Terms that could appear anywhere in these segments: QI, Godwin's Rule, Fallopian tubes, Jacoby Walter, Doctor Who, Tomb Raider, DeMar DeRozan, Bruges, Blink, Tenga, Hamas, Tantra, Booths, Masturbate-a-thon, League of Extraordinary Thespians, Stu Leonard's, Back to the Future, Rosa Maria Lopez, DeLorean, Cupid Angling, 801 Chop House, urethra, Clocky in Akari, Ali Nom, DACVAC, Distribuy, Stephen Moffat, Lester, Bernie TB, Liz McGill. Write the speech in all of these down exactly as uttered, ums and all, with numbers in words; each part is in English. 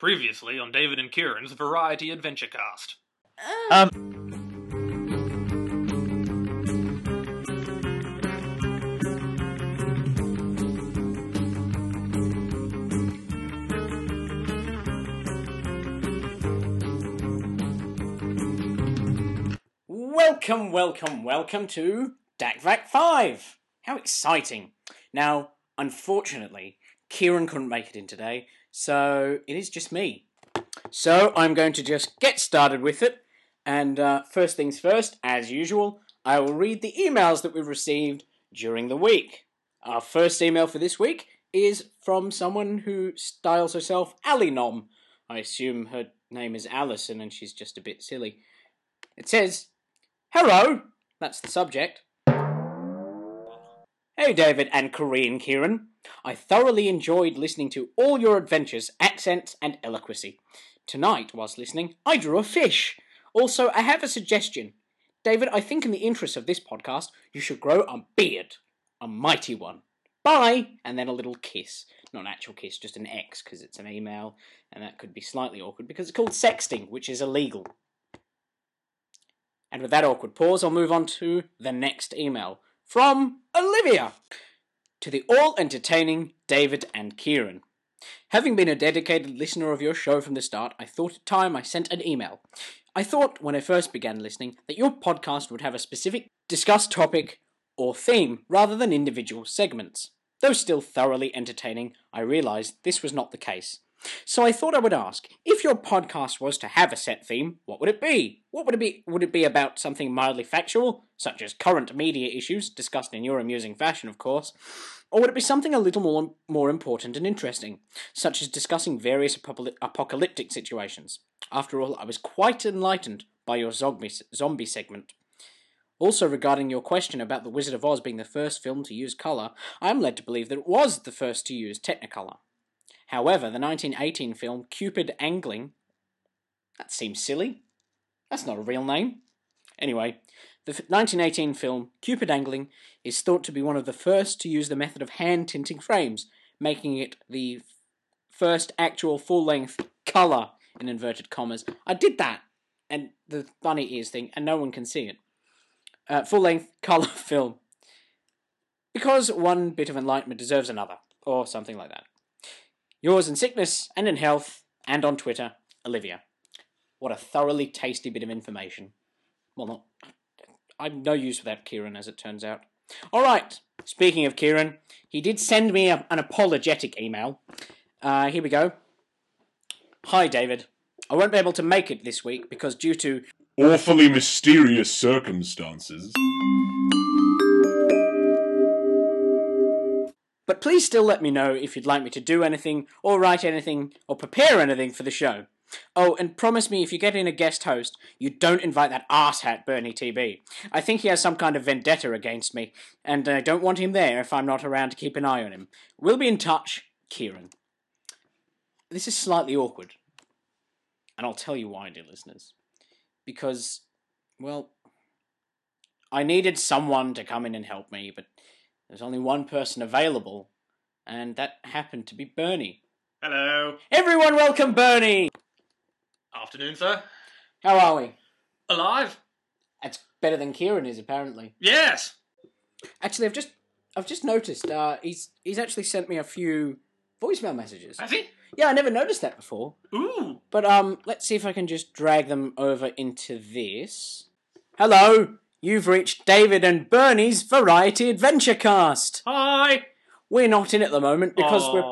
Previously on David and Kieran's Variety Adventure Cast. Um. Welcome, welcome, welcome to D A C V A C five. How exciting. Now, unfortunately, Kieran couldn't make it in today, so it is just me. So I'm going to just get started with it. And uh, first things first, as usual, I will read the emails that we've received during the week. Our first email for this week is from someone who styles herself Ali Nom. I assume her name is Alison and she's just a bit silly. It says, "Hello," that's the subject. "Hey David and Korean Kieran. I thoroughly enjoyed listening to all your adventures, accents and eloquency. Tonight, whilst listening, I drew a fish. Also, I have a suggestion. David, I think in the interest of this podcast, you should grow a beard. A mighty one. Bye!" And then a little kiss. Not an actual kiss, just an X, because it's an email, and that could be slightly awkward, because it's called sexting, which is illegal. And with that awkward pause, I'll move on to the next email. From Olivia. "To the all-entertaining David and Kieran. Having been a dedicated listener of your show from the start, I thought it time I sent an email. I thought, when I first began listening, that your podcast would have a specific discussed topic or theme, rather than individual segments. Though still thoroughly entertaining, I realised this was not the case. So I thought I would ask, if your podcast was to have a set theme, what would it be? What would it be? Would it be about something mildly factual, such as current media issues, discussed in your amusing fashion, of course? Or would it be something a little more, more important and interesting, such as discussing various apocaly- apocalyptic situations? After all, I was quite enlightened by your zombie, zombie segment. Also, regarding your question about The Wizard of Oz being the first film to use colour, I am led to believe that it was the first to use Technicolor. However, the nineteen eighteen film Cupid Angling..." That seems silly. That's not a real name. Anyway, the nineteen eighteen film Cupid Angling is thought to be one of the first to use the method of hand tinting frames, making it the first actual full-length colour, in inverted commas. I did that, and the bunny ears thing, and no one can see it. Uh, full-length colour film. Because one bit of enlightenment deserves another, or something like that. Yours in sickness and in health and on Twitter, Olivia." What a thoroughly tasty bit of information. Well, not... I've no use for that, Kieran, as it turns out. All right, speaking of Kieran, he did send me a, an apologetic email. Uh, here we go. "Hi, David. I won't be able to make it this week because due to... awfully mysterious circumstances... but please still let me know if you'd like me to do anything, or write anything, or prepare anything for the show. Oh, and promise me if you get in a guest host, you don't invite that arsehat Bernie T B. I think he has some kind of vendetta against me, and I don't want him there if I'm not around to keep an eye on him. We'll be in touch, Kieran." This is slightly awkward. And I'll tell you why, dear listeners. Because, well, I needed someone to come in and help me, but... there's only one person available, and that happened to be Bernie. Hello. Everyone welcome Bernie! Afternoon, sir. How are we? Alive. That's better than Kieran is, apparently. Yes! Actually, I've just I've just noticed, uh, he's he's actually sent me a few voicemail messages. Has he? Yeah, I never noticed that before. Ooh. But um, let's see if I can just drag them over into this. "Hello! You've reached David and Bernie's Variety Adventure Cast. Hi! We're not in at the moment because Aww. we're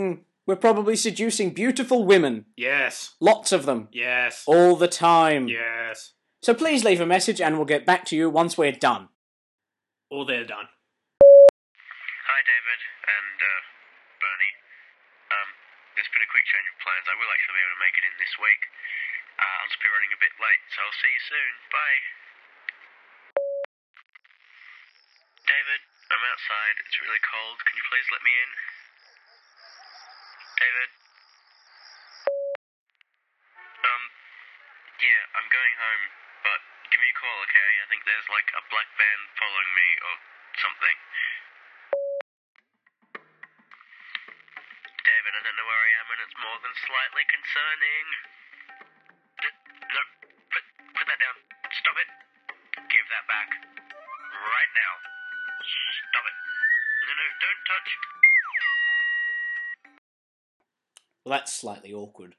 mm, we're probably seducing beautiful women. Yes. Lots of them. Yes. All the time. Yes. So please leave a message and we'll get back to you once we're done." Or they're done. "Hi, David and uh, Bernie. Um, there's been a quick change of plans. I will actually be able to make it in this week. Uh, I'll just be running a bit late, so I'll see you soon. Bye. David, I'm outside. It's really cold. Can you please let me in? David? Um, yeah, I'm going home, but give me a call, okay? I think there's, like, a black van following me or something. David, I don't know where I am, and sounds more than slightly concerning. D- no, put, put that down. Stop it. Give that back. Right now. Stop it. No, no, don't touch. Well, that's slightly awkward.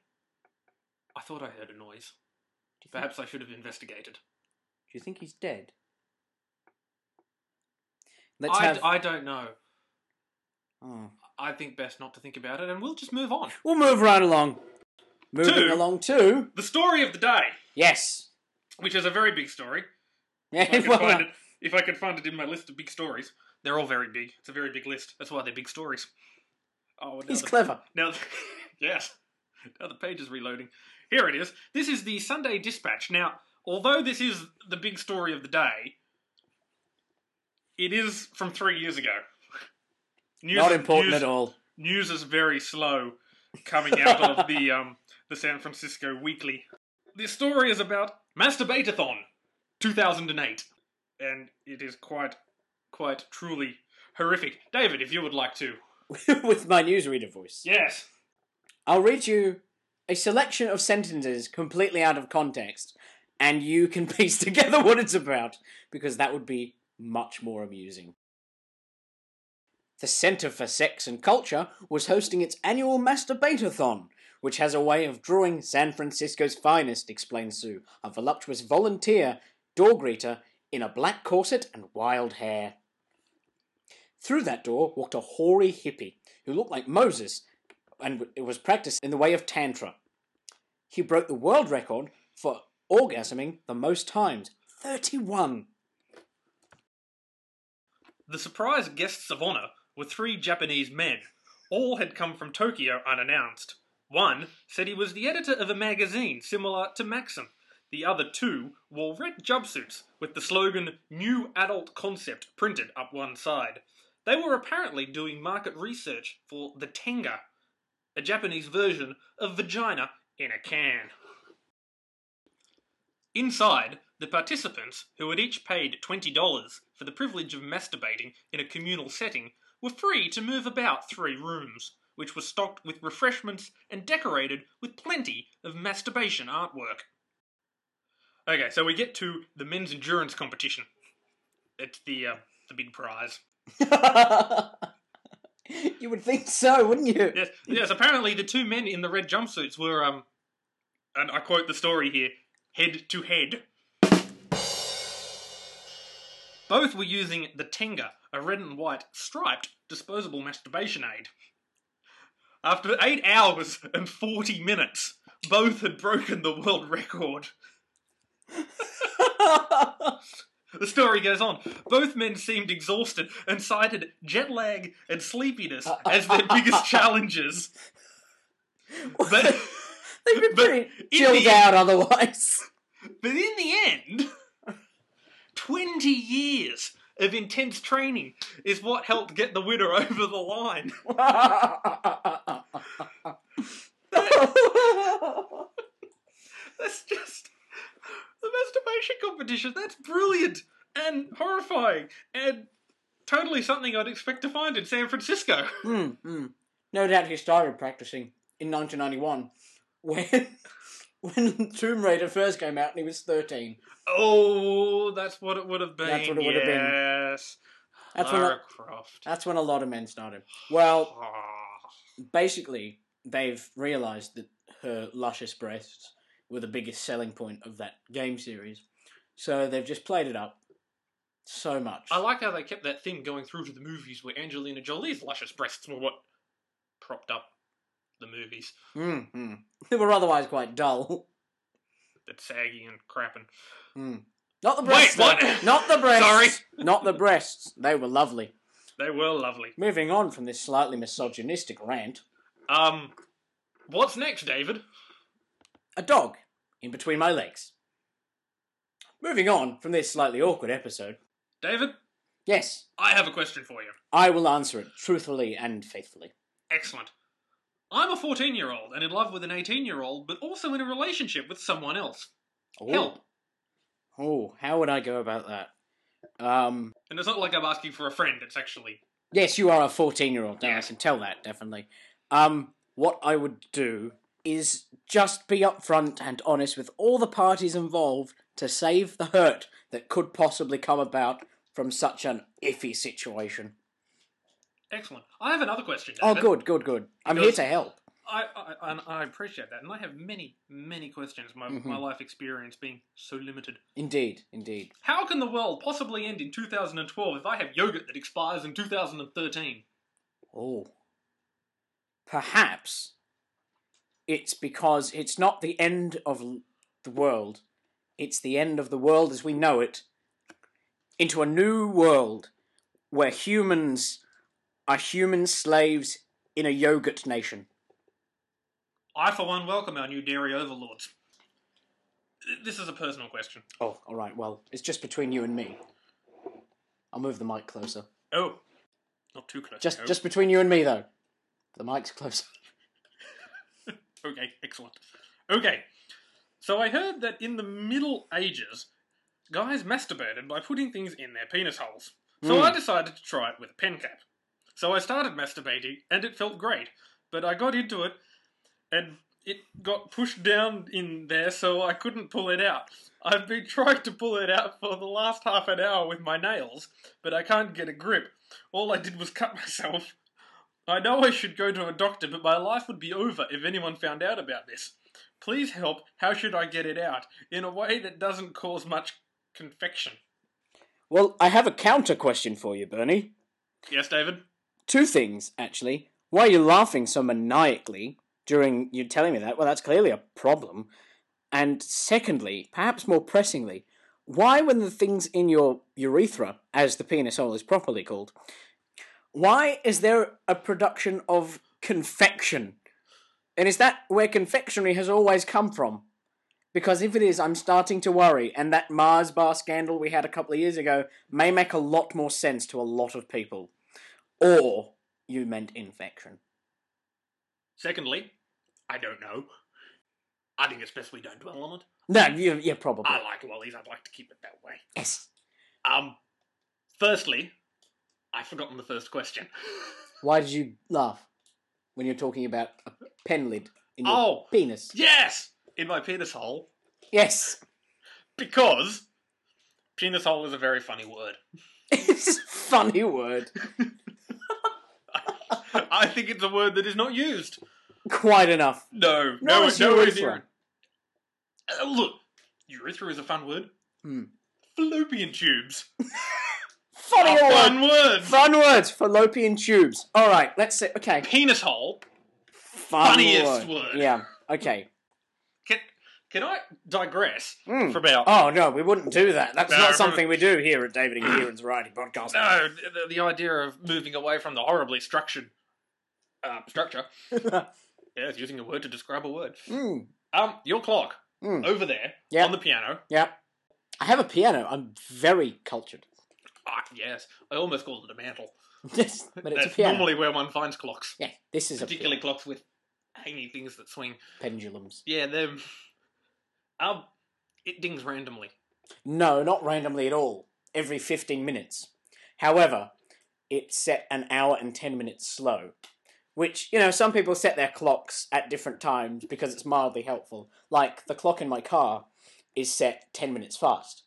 I thought I heard a noise. Perhaps I should have investigated. Do you think he's dead? Let's I, have... I don't know. Oh. I think best not to think about it, and we'll just move on. We'll move right along. Moving to along to... the story of the day. Yes. Which is a very big story. Yeah, if, I well, find it, if I could find it in my list of big stories. They're all very big. It's a very big list. That's why they're big stories. Oh, He's the, clever. Now, yes. Now the page is reloading. Here it is. This is the Sunday Dispatch. Now, although this is the big story of the day, it is from three years ago. News, Not important news, at all. News is very slow coming out of the um, the San Francisco Weekly. This story is about Masturbate-a-thon, two thousand eight, and it is quite, quite truly horrific. David, if you would like to, with my newsreader voice, yes, I'll read you a selection of sentences completely out of context, and you can piece together what it's about, because that would be much more amusing. The Centre for Sex and Culture was hosting its annual Masturbate-a-thon, which has a way of drawing San Francisco's finest, explains Sue, a voluptuous volunteer door greeter in a black corset and wild hair. Through that door walked a hoary hippie who looked like Moses and was practiced in the way of Tantra. He broke the world record for orgasming the most times, thirty-one. The surprise guests of honour were three Japanese men. All had come from Tokyo unannounced. One said he was the editor of a magazine similar to Maxim. The other two wore red jumpsuits with the slogan New Adult Concept printed up one side. They were apparently doing market research for the Tenga, a Japanese version of vagina in a can. Inside, the participants, who had each paid twenty dollars for the privilege of masturbating in a communal setting, were free to move about three rooms, which were stocked with refreshments and decorated with plenty of masturbation artwork. Okay, so we get to the men's endurance competition. It's the, uh, the big prize. You would think so, wouldn't you? Yes, yes, apparently the two men in the red jumpsuits were, um, and I quote the story here, head to head. Both were using the Tenga, a red and white striped disposable masturbation aid. After eight hours and forty minutes, both had broken the world record. The story goes on. Both men seemed exhausted and cited jet lag and sleepiness as their biggest challenges. But they've been pretty chilled out otherwise. But in the end, twenty years of intense training is what helped get the winner over the line. That's just the masturbation competition. That's brilliant and horrifying and totally something I'd expect to find in San Francisco. Mm, mm. No doubt he started practicing in nineteen ninety-one when... when Tomb Raider first came out and he was thirteen. Oh, that's what it would have been. That's what it would yes. have been. Yes. That's, that's when a lot of men started. Well, basically, they've realised that her luscious breasts were the biggest selling point of that game series. So they've just played it up so much. I like how they kept that thing going through to the movies where Angelina Jolie's luscious breasts were what propped up the movies. Mm, mm. They were otherwise quite dull. That's saggy and crapping. Mm. Not the breasts. Wait, what? Not the breasts. Sorry. Not the breasts. They were lovely. They were lovely. Moving on from this slightly misogynistic rant. Um, what's next, David? A dog in between my legs. Moving on from this slightly awkward episode. David? Yes? I have a question for you. I will answer it truthfully and faithfully. Excellent. I'm a fourteen-year-old and in love with an eighteen-year-old, but also in a relationship with someone else. Ooh. Help. Oh, how would I go about that? Um, and it's not like I'm asking for a friend, it's actually... Yes, you are a fourteen-year-old now, yeah. I can tell that, definitely. Um, what I would do is just be upfront and honest with all the parties involved to save the hurt that could possibly come about from such an iffy situation. Excellent. I have another question, David. Oh, good, good, good. I'm because here to help. I, I I appreciate that, and I have many, many questions, my, mm-hmm. my life experience being so limited. Indeed, indeed. How can the world possibly end in two thousand twelve if I have yogurt that expires in two thousand thirteen? Oh. Perhaps it's because it's not the end of the world. It's the end of the world as we know it into a new world where humans are human slaves in a yogurt nation. I, for one, welcome our new dairy overlords. This is a personal question. Oh, all right. Well, it's just between you and me. I'll move the mic closer. Oh, not too close. Just, no. just between you and me, though. The mic's closer. Okay, excellent. Okay, so I heard that in the Middle Ages, guys masturbated by putting things in their penis holes. So mm. I decided to try it with a pen cap. So I started masturbating, and it felt great. But I got into it, and it got pushed down in there, so I couldn't pull it out. I've been trying to pull it out for the last half an hour with my nails, but I can't get a grip. All I did was cut myself. I know I should go to a doctor, but my life would be over if anyone found out about this. Please help. How should I get it out? In a way that doesn't cause much confection. Well, I have a counter question for you, Bernie. Yes, David? Two things, actually. Why are you laughing so maniacally during you telling me that? Well, that's clearly a problem. And secondly, perhaps more pressingly, why when the thing's in your urethra, as the penis hole is properly called, why is there a production of confection? And is that where confectionery has always come from? Because if it is, I'm starting to worry, and that Mars bar scandal we had a couple of years ago may make a lot more sense to a lot of people. Or you meant infection. Secondly, I don't know. I think it's best we don't dwell on it. No, you're, you're probably. I like lollies, I'd like to keep it that way. Yes. Um, firstly, I've forgotten the first question. Why did you laugh when you're talking about a pen lid in your oh, penis? Yes! In my penis hole. Yes. Because penis hole is a very funny word. It's a funny word. I, I think it's a word that is not used. Quite enough. No. No, no, no urethra. Uh, look, urethra is a fun word. Mm. Fallopian tubes. Funny word. Fun words. Fun words. Fallopian tubes. All right, let's see. Okay. Penis hole. Fun Funniest word. word. Yeah, okay. Can, can I digress mm. for about... Oh, no, we wouldn't do that. That's no, not something probably... we do here at David and Kieran's Variety Podcast. No, the, the idea of moving away from the horribly structured uh, structure. Yeah, it's using a word to describe a word. Mm. Um, Your clock, mm. over there, yep. on the piano. Yeah. I have a piano. I'm very cultured. Ah, yes. I almost called it a mantle. Yes, but it's That's a piano. Normally where one finds clocks. Yeah, this is particularly a clocks with hanging things that swing. Pendulums. Yeah, they're... Um, it dings randomly. No, not randomly at all. Every fifteen minutes. However, it's set an hour and ten minutes slow. Which, you know, some people set their clocks at different times because it's mildly helpful. Like, the clock in my car is set ten minutes fast.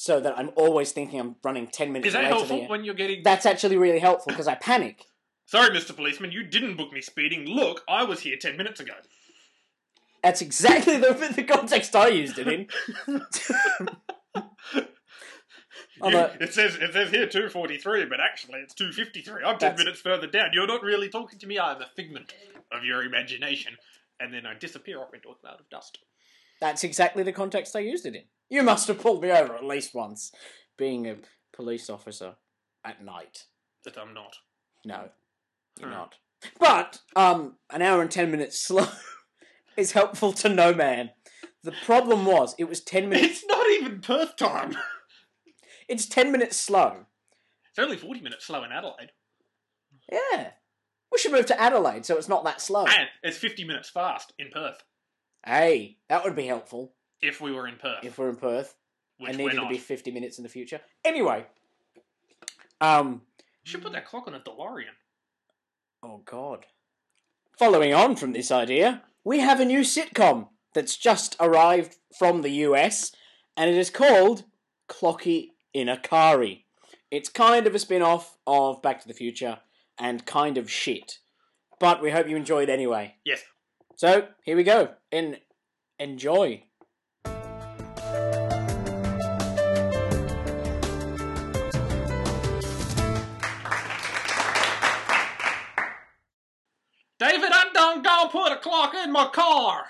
So that I'm always thinking I'm running ten minutes later. Is that helpful when you're getting... That's actually really helpful, because I panic. Sorry, Mister Policeman, you didn't book me speeding. Look, I was here ten minutes ago. That's exactly the, the context I used it in. you, it says it says here two forty-three, but actually it's two fifty-three. I'm ten minutes further down. You're not really talking to me. I'm a figment of your imagination. And then I disappear off into a cloud of dust. That's exactly the context I used it in. You must have pulled me over at least once, being a police officer at night. That I'm not. No, you're hmm. not. But um, an hour and ten minutes slow is helpful to no man. The problem was, it was ten minutes... It's not even Perth time! It's ten minutes slow. It's only forty minutes slow in Adelaide. Yeah. We should move to Adelaide, so it's not that slow. And it's fifty minutes fast in Perth. Hey, that would be helpful. If we were in Perth. If we're in Perth. Which I needed to be fifty minutes in the future. Anyway. Um, you should put that clock on a DeLorean. Oh, God. Following on from this idea, we have a new sitcom that's just arrived from the U S, and it is called Clocky in Akari. It's kind of a spin-off of Back to the Future, and kind of shit. But we hope you enjoyed anyway. Yes. So, here we go. In Enjoy. David, I done gone put a clock in my car.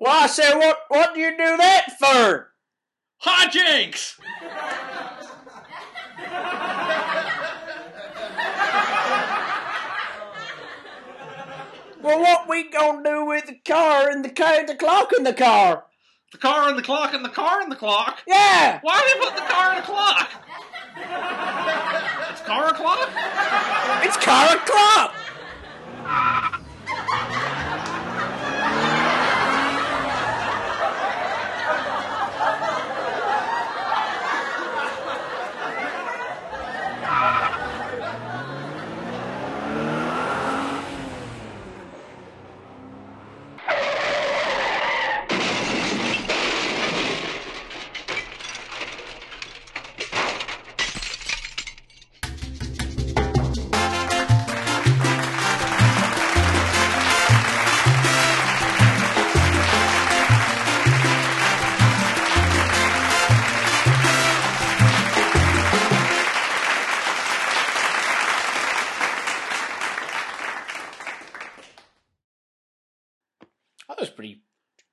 Well, I said, what, what do you do that for? Hijinks! Well, what we gonna do with the car and the car, the clock in the car? The car and the clock and the car and the clock? Yeah! Why did they put the car in the clock? It's car o'clock? It's car o'clock!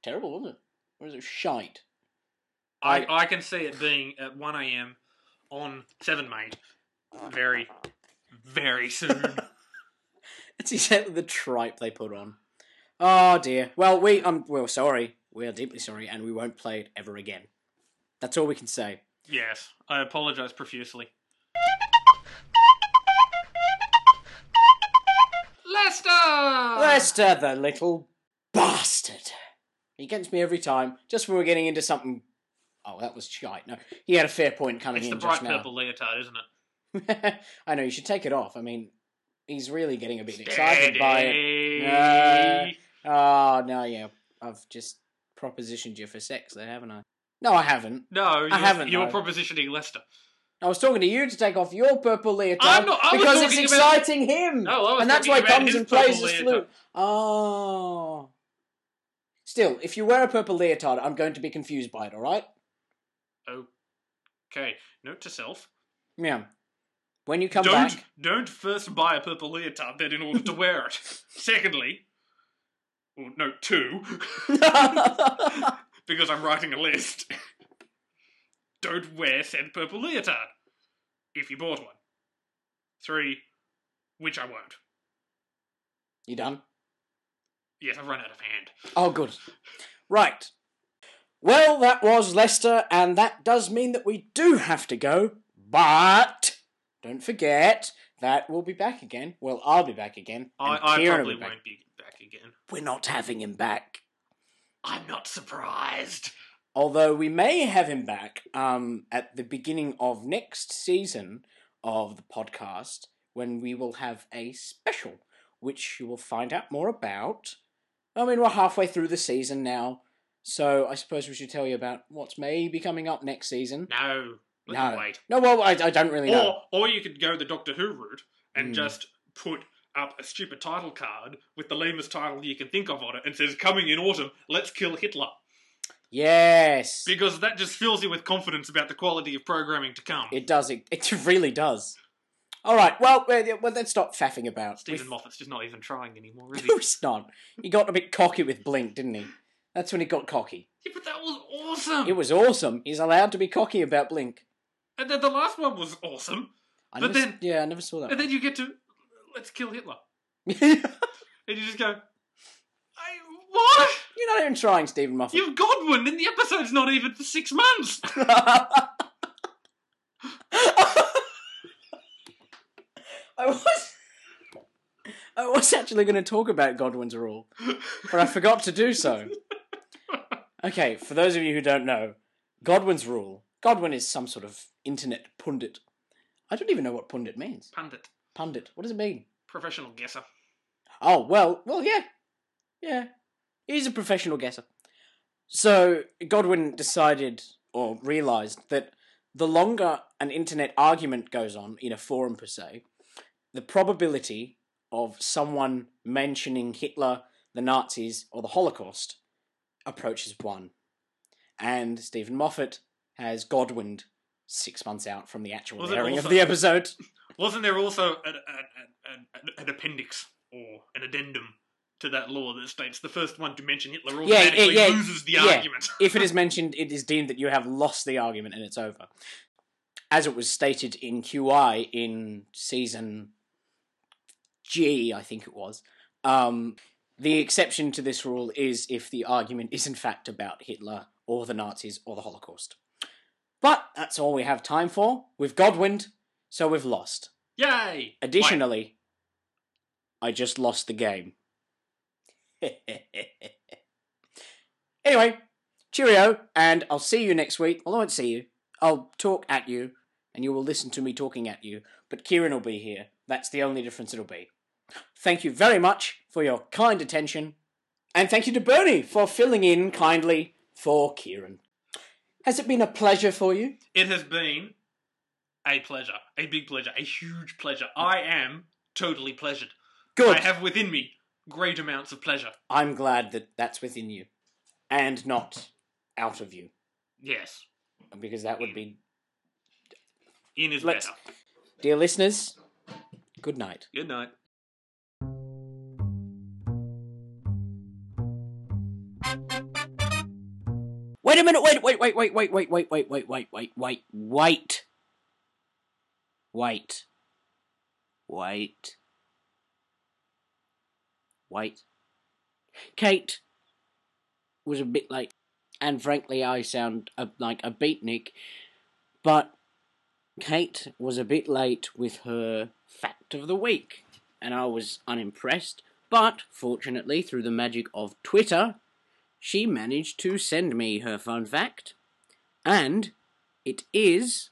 Terrible, wasn't it? Or is it shite? I, I can see it being at one a m on seven May. Very, very soon. It's exactly the tripe they put on. Oh dear. Well, we um, we're sorry. We are deeply sorry, and we won't play it ever again. That's all we can say. Yes, I apologise profusely. Lester! Lester, the little bastard. He gets me every time, just when we're getting into something... Oh, that was shite. No, he had a fair point coming in just now. It's the bright purple leotard, isn't it? I know, you should take it off. I mean, he's really getting a bit Steady. excited by it. No. Oh, no, yeah. I've just propositioned you for sex there, haven't I? No, I haven't. No, I haven't. You were propositioning Lester. I was talking to you to take off your purple leotard I'm not, I because was it's exciting about... him. No, I was and that's why he comes and plays his flute. Oh... Still, if you wear a purple leotard, I'm going to be confused by it, alright? Okay. Note to self. Yeah. When you come don't, back... Don't first buy a purple leotard then in order to wear it. Secondly... Well, no, two. Because I'm writing a list. Don't wear said purple leotard. If you bought one. Three. Which I won't. You done? Yes, I've run out of hand. Oh, good. Right. Well, that was Lester, and that does mean that we do have to go, but don't forget that we'll be back again. Well, I'll be back again. I, I probably be won't be back again. We're not having him back. I'm not surprised. Although we may have him back um, at the beginning of next season of the podcast, when we will have a special, which you will find out more about. I mean, we're halfway through the season now, so I suppose we should tell you about what's maybe coming up next season. No. No. Wait. No, well, I, I don't really or, know. Or you could go the Doctor Who route and mm. just put up a stupid title card with the lamest title you can think of on it and says, coming in autumn, let's kill Hitler. Yes. Because that just fills you with confidence about the quality of programming to come. It does. It, it really does. All right, well, well, let's stop faffing about. Stephen We've... Moffat's just not even trying anymore, is he? No, he's not. He got a bit cocky with Blink, didn't he? That's when he got cocky. Yeah, but that was awesome. It was awesome. He's allowed to be cocky about Blink. And then the last one was awesome. I but never, then, yeah, I never saw that. And then you get to, let's kill Hitler. And you just go, I, what? You're not even trying, Stephen Moffat. You've Godwin, and the episode's not even for six months. I was I was actually going to talk about Godwin's Rule, but I forgot to do so. Okay, for those of you who don't know, Godwin's Rule. Godwin is some sort of internet pundit. I don't even know what pundit means. Pundit. Pundit. What does it mean? Professional guesser. Oh, well, well, yeah. Yeah. He's a professional guesser. So Godwin decided, or realised, that the longer an internet argument goes on in a forum per se, the probability of someone mentioning Hitler, the Nazis, or the Holocaust approaches one. And Stephen Moffat has Godwin'd six months out from the actual wasn't airing also, of the episode. Wasn't there also an, an, an, an appendix or an addendum to that law that states the first one to mention Hitler automatically yeah, yeah, loses the yeah. argument? If it is mentioned, it is deemed that you have lost the argument and it's over. As it was stated in Q I in season G, I think it was, um, the exception to this rule is if the argument is in fact about Hitler or the Nazis or the Holocaust. But that's all we have time for. We've Godwin'd, so we've lost. Yay! Additionally, why? I just lost the game. Anyway, cheerio, and I'll see you next week. Well, I won't see you. I'll talk at you, and you will listen to me talking at you. But Kieran will be here. That's the only difference it'll be. Thank you very much for your kind attention. And thank you to Bernie for filling in kindly for Kieran. Has it been a pleasure for you? It has been a pleasure. A big pleasure. A huge pleasure. I am totally pleasured. Good. I have within me great amounts of pleasure. I'm glad that that's within you. And not out of you. Yes. Because that would in. be... In is Let's... better. Dear listeners, good night. Good night. Wait a minute, wait, wait, wait, wait, wait, wait, wait, wait, wait, wait, wait, wait, wait. Wait. Wait. Wait. Kate was a bit late, and frankly I sound a, like a beatnik, but Kate was a bit late with her fact of the week, and I was unimpressed, but fortunately through the magic of Twitter, she managed to send me her fun fact, and it is...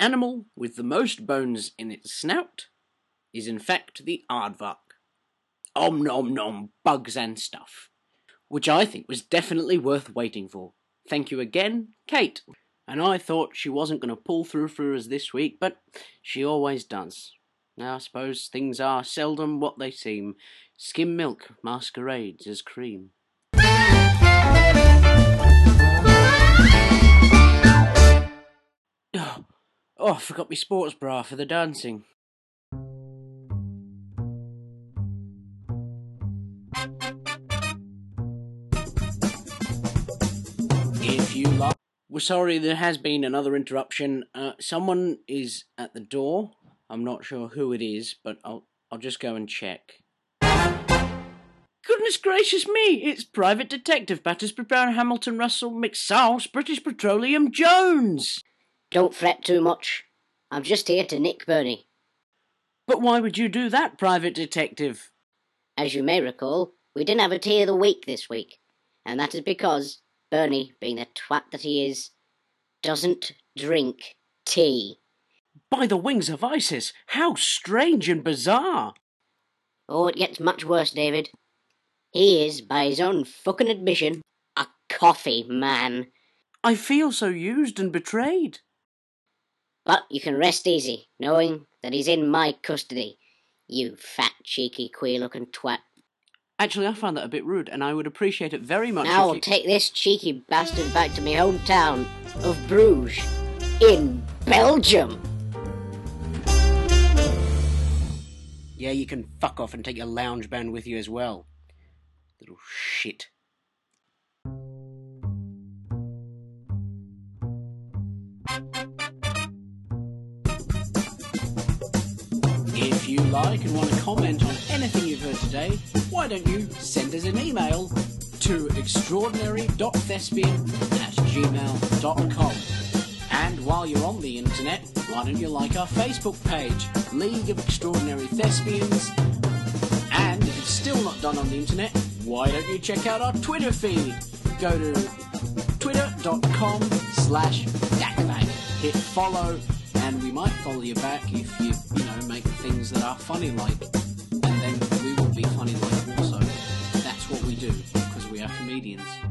Animal with the most bones in its snout is in fact the aardvark. Om nom nom, bugs and stuff. Which I think was definitely worth waiting for. Thank you again, Kate. And I thought she wasn't going to pull through for us this week, but she always does. Now I suppose things are seldom what they seem. Skim milk masquerades as cream. Oh. Oh, I forgot my sports bra for the dancing. If you like... We're sorry, there has been another interruption. Uh, someone is at the door. I'm not sure who it is, but I'll, I'll just go and check. Goodness gracious me, it's Private Detective Battersby Brown Hamilton Russell McSauce British Petroleum Jones! Don't fret too much. I'm just here to nick Bernie. But why would you do that, Private Detective? As you may recall, we didn't have a tea of the week this week. And that is because Bernie, being the twat that he is, doesn't drink tea. By the wings of Isis, how strange and bizarre! Oh, it gets much worse, David. He is, by his own fucking admission, a coffee man. I feel so used and betrayed. But you can rest easy, knowing that he's in my custody, you fat, cheeky, queer-looking twat. Actually, I found that a bit rude, and I would appreciate it very much. Now I'll you... take this cheeky bastard back to my hometown of Bruges, in Belgium. Yeah, you can fuck off and take your lounge band with you as well. Little shit. like and want to comment on anything you've heard today, why don't you send us an email to extraordinary dot thespian at gmail dot com. And while you're on the internet, why don't you like our Facebook page, League of Extraordinary Thespians. And if it's still not done on the internet, why don't you check out our Twitter feed? Go to twitter dot com slash D A C V A C. Hit follow, and we might follow you back if you, you know, make things that are funny like. And then we will be funny like also. That's what we do, because we are comedians.